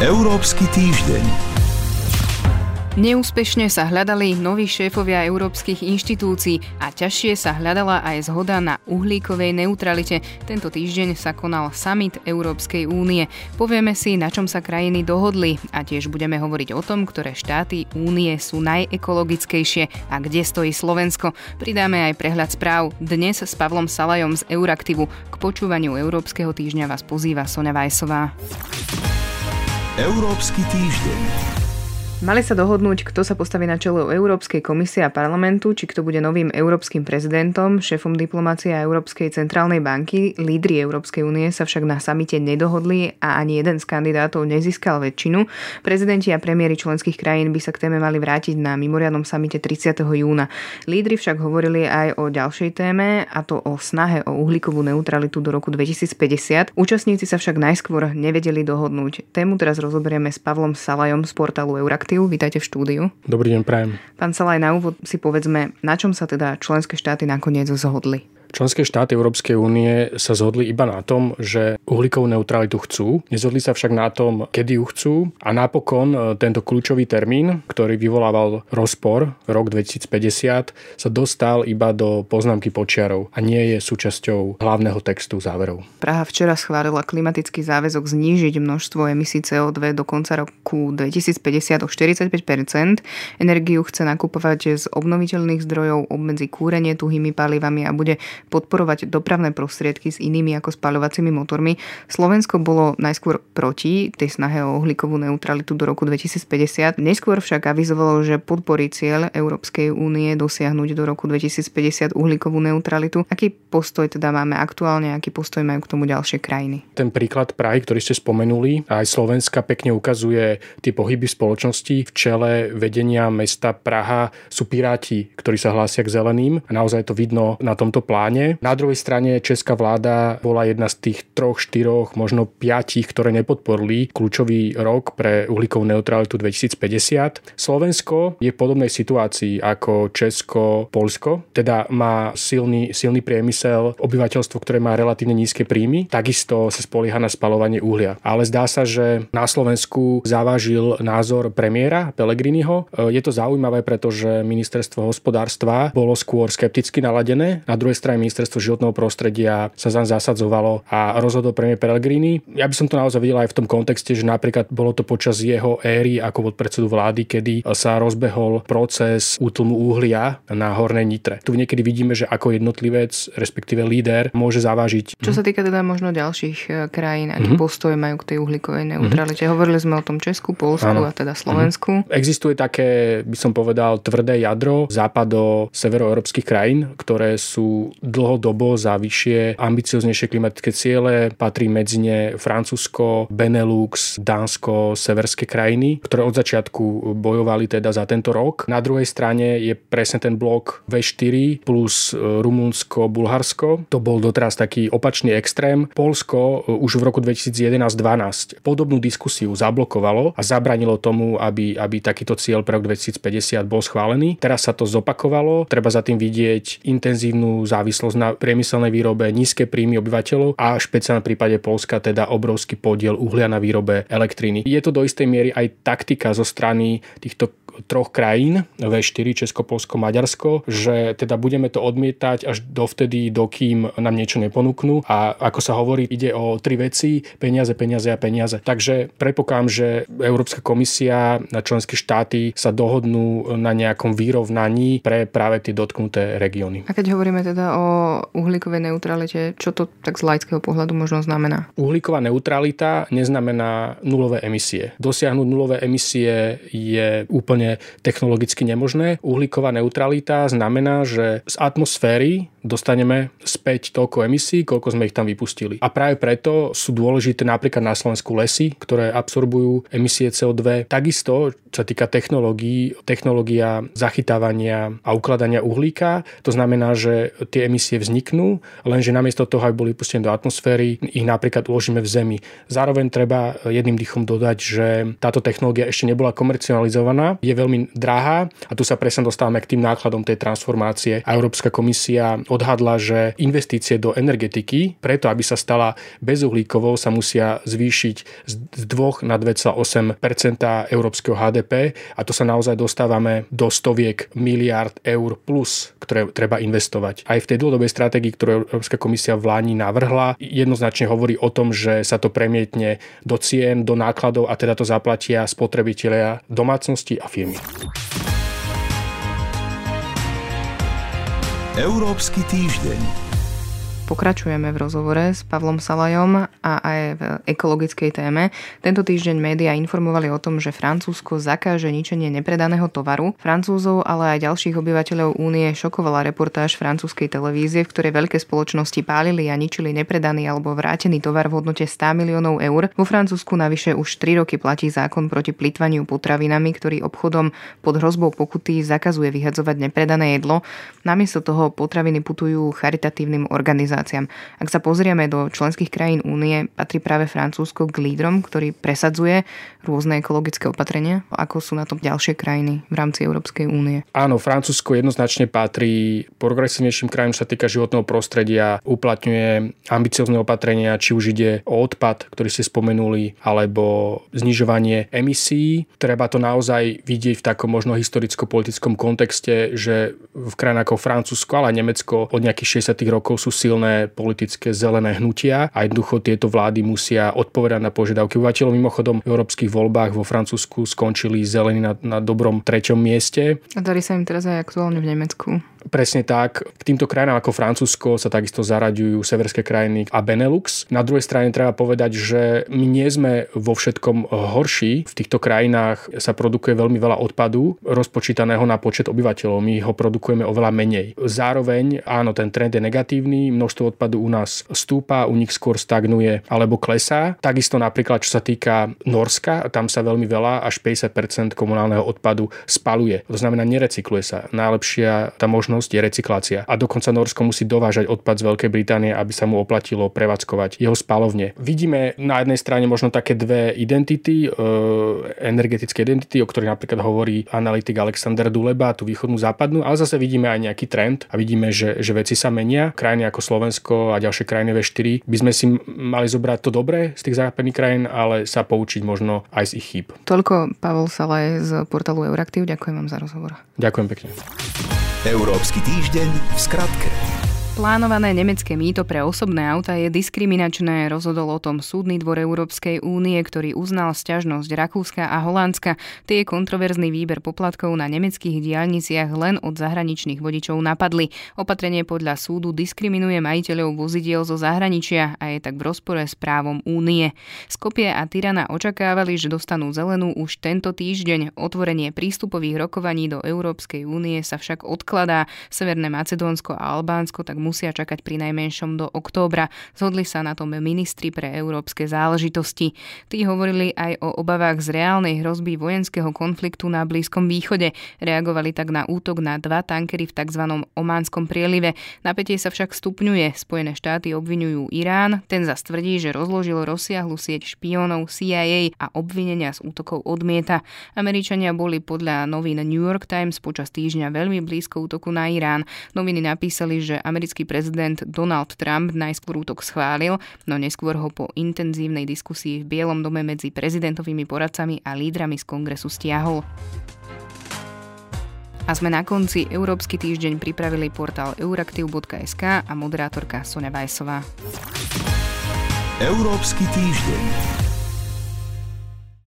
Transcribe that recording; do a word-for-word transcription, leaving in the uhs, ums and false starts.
Európsky týždeň. Neúspešne sa hľadali noví šéfovia európskych inštitúcií a ťažšie sa hľadala aj zhoda na uhlíkovej neutralite. Tento týždeň sa konal summit Európskej únie. Povieme si, na čom sa krajiny dohodli a tiež budeme hovoriť o tom, ktoré štáty únie sú najekologickejšie a kde stojí Slovensko. Pridáme aj prehľad správ dnes s Pavlom Salajom z EurActivu. K počúvaniu Európskeho týždňa vás pozýva Sonja Vajsová. Európsky týždeň. Mali sa dohodnúť, kto sa postaví na čelo Európskej komisie a parlamentu, či kto bude novým európskym prezidentom, šéfom diplomácie a Európskej centrálnej banky. Lídri Európskej únie sa však na samite nedohodli a ani jeden z kandidátov nezískal väčšinu. Prezidenti a premiéri členských krajín by sa k téme mali vrátiť na mimoriadnom samite tridsiateho júna. Lídri však hovorili aj o ďalšej téme, a to o snahe o uhlíkovú neutralitu do roku dvetisícpäťdesiat. Účastníci sa však najskôr nevedeli dohodnúť. Tému teraz rozoberieme s Pavlom Salajom z portálu EurActiv. Vítajte v štúdiu. Dobrý deň, prajem. Pán Salaj, na úvod si povedzme, na čom sa teda členské štáty nakoniec zhodli? Členské štáty Európskej únie sa zhodli iba na tom, že uhlíkovú neutralitu chcú. Nezhodli sa však na tom, kedy ju chcú. A napokon tento kľúčový termín, ktorý vyvolával rozpor, rok dvetisícpäťdesiat, sa dostal iba do poznámky počiarov a nie je súčasťou hlavného textu záverov. Praha včera schválila klimatický záväzok znížiť množstvo emisí cé ó dva do konca roku dvetisícpäťdesiat o štyridsaťpäť percent. Energiu chce nakupovať z obnoviteľných zdrojov, obmedzí kúrenie tuhými palivami a bude podporovať dopravné prostriedky s inými ako spaľovacími motormi. Slovensko bolo najskôr proti tej snahe o uhlíkovú neutralitu do roku dvetisícpäťdesiat. Neskôr však avizovalo, že podporí cieľ Európskej únie dosiahnuť do roku dvetisícpäťdesiat uhlíkovú neutralitu. Aký postoj teda máme aktuálne, aký postoj majú k tomu ďalšie krajiny? Ten príklad Prahy, ktorý ste spomenuli, aj Slovenska pekne ukazuje tie pohyby spoločnosti. V čele vedenia mesta Praha sú piráti, ktorí sa hlásia k zeleným. A naozaj to vidno na tomto pláne. Na druhej strane česká vláda bola jedna z tých troch, štyroch, možno piatich, ktoré nepodporili kľúčový rok pre uhlíkovú neutralitu dvetisícpäťdesiat. Slovensko je v podobnej situácii ako Česko, Poľsko, teda má silný, silný priemysel, obyvateľstvo, ktoré má relatívne nízke príjmy, takisto sa spolieha na spaľovanie uhlia. Ale zdá sa, že na Slovensku zavážil názor premiéra Pellegriniho. Je to zaujímavé, pretože ministerstvo hospodárstva bolo skôr skepticky naladené. Na druhej strane ministerstvo životného prostredia sa tam zasadzovalo a rozhodol premiér Pellegrini. Ja by som to naozaj videl aj v tom kontexte, že napríklad bolo to počas jeho éry ako podpredsedu vlády, kedy sa rozbehol proces útlmu uhlia na Hornej Nitre. Tu niekedy vidíme, že ako jednotlivec, respektíve líder, môže zavážiť. Čo sa týka teda možno ďalších krajín, aký mm-hmm. postoj majú k tej uhlíkovej neutralite? Mm-hmm. Hovorili sme o tom Česku, Poľsku a teda Slovensku. Mm-hmm. Existuje také, by som povedal, tvrdé jadro západo severoeurópskych krajín, ktoré sú dlhodobo za vyššie, ambicioznejšie klimatické ciele. Patrí medzi ne Francúzsko, Benelux, Dánsko, severské krajiny, ktoré od začiatku bojovali teda za tento rok. Na druhej strane je presne ten blok vé štyri plus Rumunsko, Bulharsko. To bol doteraz taký opačný extrém. Poľsko už v roku dvetisícjedenásť dvanásť podobnú diskusiu zablokovalo a zabranilo tomu, aby, aby takýto cieľ pre rok dvetisícpäťdesiat bol schválený. Teraz sa to zopakovalo. Treba za tým vidieť intenzívnu závislosť na priemyselnej výrobe, nízke príjmy obyvateľov a špeciálne v prípade Poľska teda obrovský podiel uhlia na výrobe elektriny. Je to do istej miery aj taktika zo strany týchto troch krajín, vé štyri, Česko, Poľsko, Maďarsko, že teda budeme to odmietať až dovtedy, dokým nám niečo neponúknú. A ako sa hovorí, ide o tri veci: peniaze, peniaze a peniaze. Takže predpokladám, že Európska komisia a členské štáty sa dohodnú na nejakom vyrovnaní pre práve tie dotknuté regióny. A keď hovoríme teda o uhlíkovej neutralite, čo to tak z laického pohľadu možno znamená? Uhlíková neutralita neznamená nulové emisie. Dosiahnuť nulové emisie je úplne technologicky nemožné. Uhlíková neutralita znamená, že z atmosféry dostaneme späť toľko emisí, koľko sme ich tam vypustili. A práve preto sú dôležité napríklad na Slovensku lesy, ktoré absorbujú emisie cé ó dva. Takisto, čo sa týka technológií, technológia zachytávania a ukladania uhlíka, to znamená, že tie emisie vzniknú, lenže namiesto toho, aby boli pustené do atmosféry, ich napríklad uložíme v zemi. Zároveň treba jedným dýchom dodať, že táto technológia ešte nebola komercializovaná. Je je veľmi drahá a tu sa presne dostávame k tým nákladom tej transformácie. A Európska komisia odhadla, že investície do energetiky, preto aby sa stala bezuhlíkovou, sa musia zvýšiť z dvoch na dva celé osem percenta európskeho há dé pé a to sa naozaj dostávame do stoviek miliárd eur plus, ktoré treba investovať. Aj v tej dlhodobej stratégii, ktorú Európska komisia v Lani navrhla, jednoznačne hovorí o tom, že sa to premietne do cien, do nákladov a teda to zaplatia spotrebitelia, domácnosti a firmy. Európsky týždeň. Pokračujeme v rozhovore s Pavlom Salajom a aj v ekologickej téme. Tento týždeň médiá informovali o tom, že Francúzsko zakáže ničenie nepredaného tovaru. Francúzov, ale aj ďalších obyvateľov únie šokovala reportáž francúzskej televízie, v ktorej veľké spoločnosti pálili a ničili nepredaný alebo vrátený tovar v hodnote sto miliónov eur. Vo Francúzsku navyše už tri roky platí zákon proti plytvaniu potravinami, ktorý obchodom pod hrozbou pokuty zakazuje vyhadzovať nepredané jedlo. Namiesto toho potraviny putujú charitatívnym organizáciám. Ak sa pozrieme do členských krajín únie, patrí práve Francúzsko k lídrom, ktorý presadzuje rôzne ekologické opatrenia. Ako sú na tom ďalšie krajiny v rámci Európskej únie? Áno, Francúzsko jednoznačne patrí progresívnejším krajinám, čo sa týka životného prostredia, uplatňuje ambiciózne opatrenia, či už ide o odpad, ktorý ste spomenuli, alebo znižovanie emisí. Treba to naozaj vidieť v takom možno historicko-politickom kontexte, že v krajinách ako Francúzsko, ale Nemecko od nejakých šesťdesiatych rokov sú silné politické zelené hnutia a jednoducho tieto vlády musia odpovedať na požiadavky obyvateľov. Mimochodom, v európskych voľbách vo Francúzsku skončili zelení na, na dobrom treťom mieste. A darí sa im teraz aj aktuálne v Nemecku. Presne tak. K týmto krajinám ako Francúzsko sa takisto zaraďujú severské krajiny a Benelux. Na druhej strane treba povedať, že my nie sme vo všetkom horší. V týchto krajinách sa produkuje veľmi veľa odpadu rozpočítaného na počet obyvateľov. My ho produkujeme oveľa menej. Zároveň, áno, ten trend je negatívny. Množstvo odpadu u nás stúpa, u nich skôr stagnuje alebo klesá. Takisto napríklad, čo sa týka Norska, tam sa veľmi veľa, až päťdesiat percent komunálneho odpadu spaluje. To znamená, nerecykluje sa. Najlepšia tá možnosť je recyklácia. A dokonca Norsko musí dovážať odpad z Veľkej Británie, aby sa mu oplatilo prevádzkovať jeho spalovne. Vidíme na jednej strane možno také dve identity, e, energetické identity, o ktorých napríklad hovorí analytik Alexander Duleba, tú východnú západnú, ale zase vidíme aj nejaký trend a vidíme, že, že veci sa menia. Krajiny ako Slovensko a ďalšie krajiny vé štyri by sme si mali zobrať to dobré z tých západných krajín, ale sa poučiť možno aj z ich chýb. Toľko Pavel Salaj z portálu EurActiv. Ďakujem vám za rozhovor. Ďakujem pekne. Európsky týždeň v skratke. Plánované nemecké mýto pre osobné auta je diskriminačné, rozhodol o tom Súdny dvor Európskej únie, ktorý uznal sťažnosť Rakúska a Holandska. Tie kontroverzný výber poplatkov na nemeckých diaľniciach len od zahraničných vodičov napadli. Opatrenie podľa súdu diskriminuje majiteľov vozidiel zo zahraničia a je tak v rozpore s právom únie. Skopje a Tirana očakávali, že dostanú zelenú už tento týždeň. Otvorenie prístupových rokovaní do Európskej únie sa však odkladá. Severné Macedónsko a Albánsko tak musia čakať pri najmenšom do októbra. Zhodli sa na tom ministri pre európske záležitosti. Tí hovorili aj o obavách z reálnej hrozby vojenského konfliktu na Blízkom východe. Reagovali tak na útok na dva tankery v tzv. Ománskom prielive. Napätie sa však stupňuje. Spojené štáty obviňujú Irán. Ten zas tvrdí, že rozložil rozsiahlu sieť špiónov cé í á a obvinenia z útokov odmieta. Američania boli podľa novín New York Times počas týždňa veľmi blízko útoku na Irán. Noviny napísali, že americký prezident Donald Trump najskôr útok schválil, no neskôr ho po intenzívnej diskusii v Bielom dome medzi prezidentovými poradcami a lídrami z kongresu stiahol. A sme na konci. Európsky týždeň pripravili portál euractiv bodka es ká a moderátorka Sonja Vajsová. Európsky týždeň.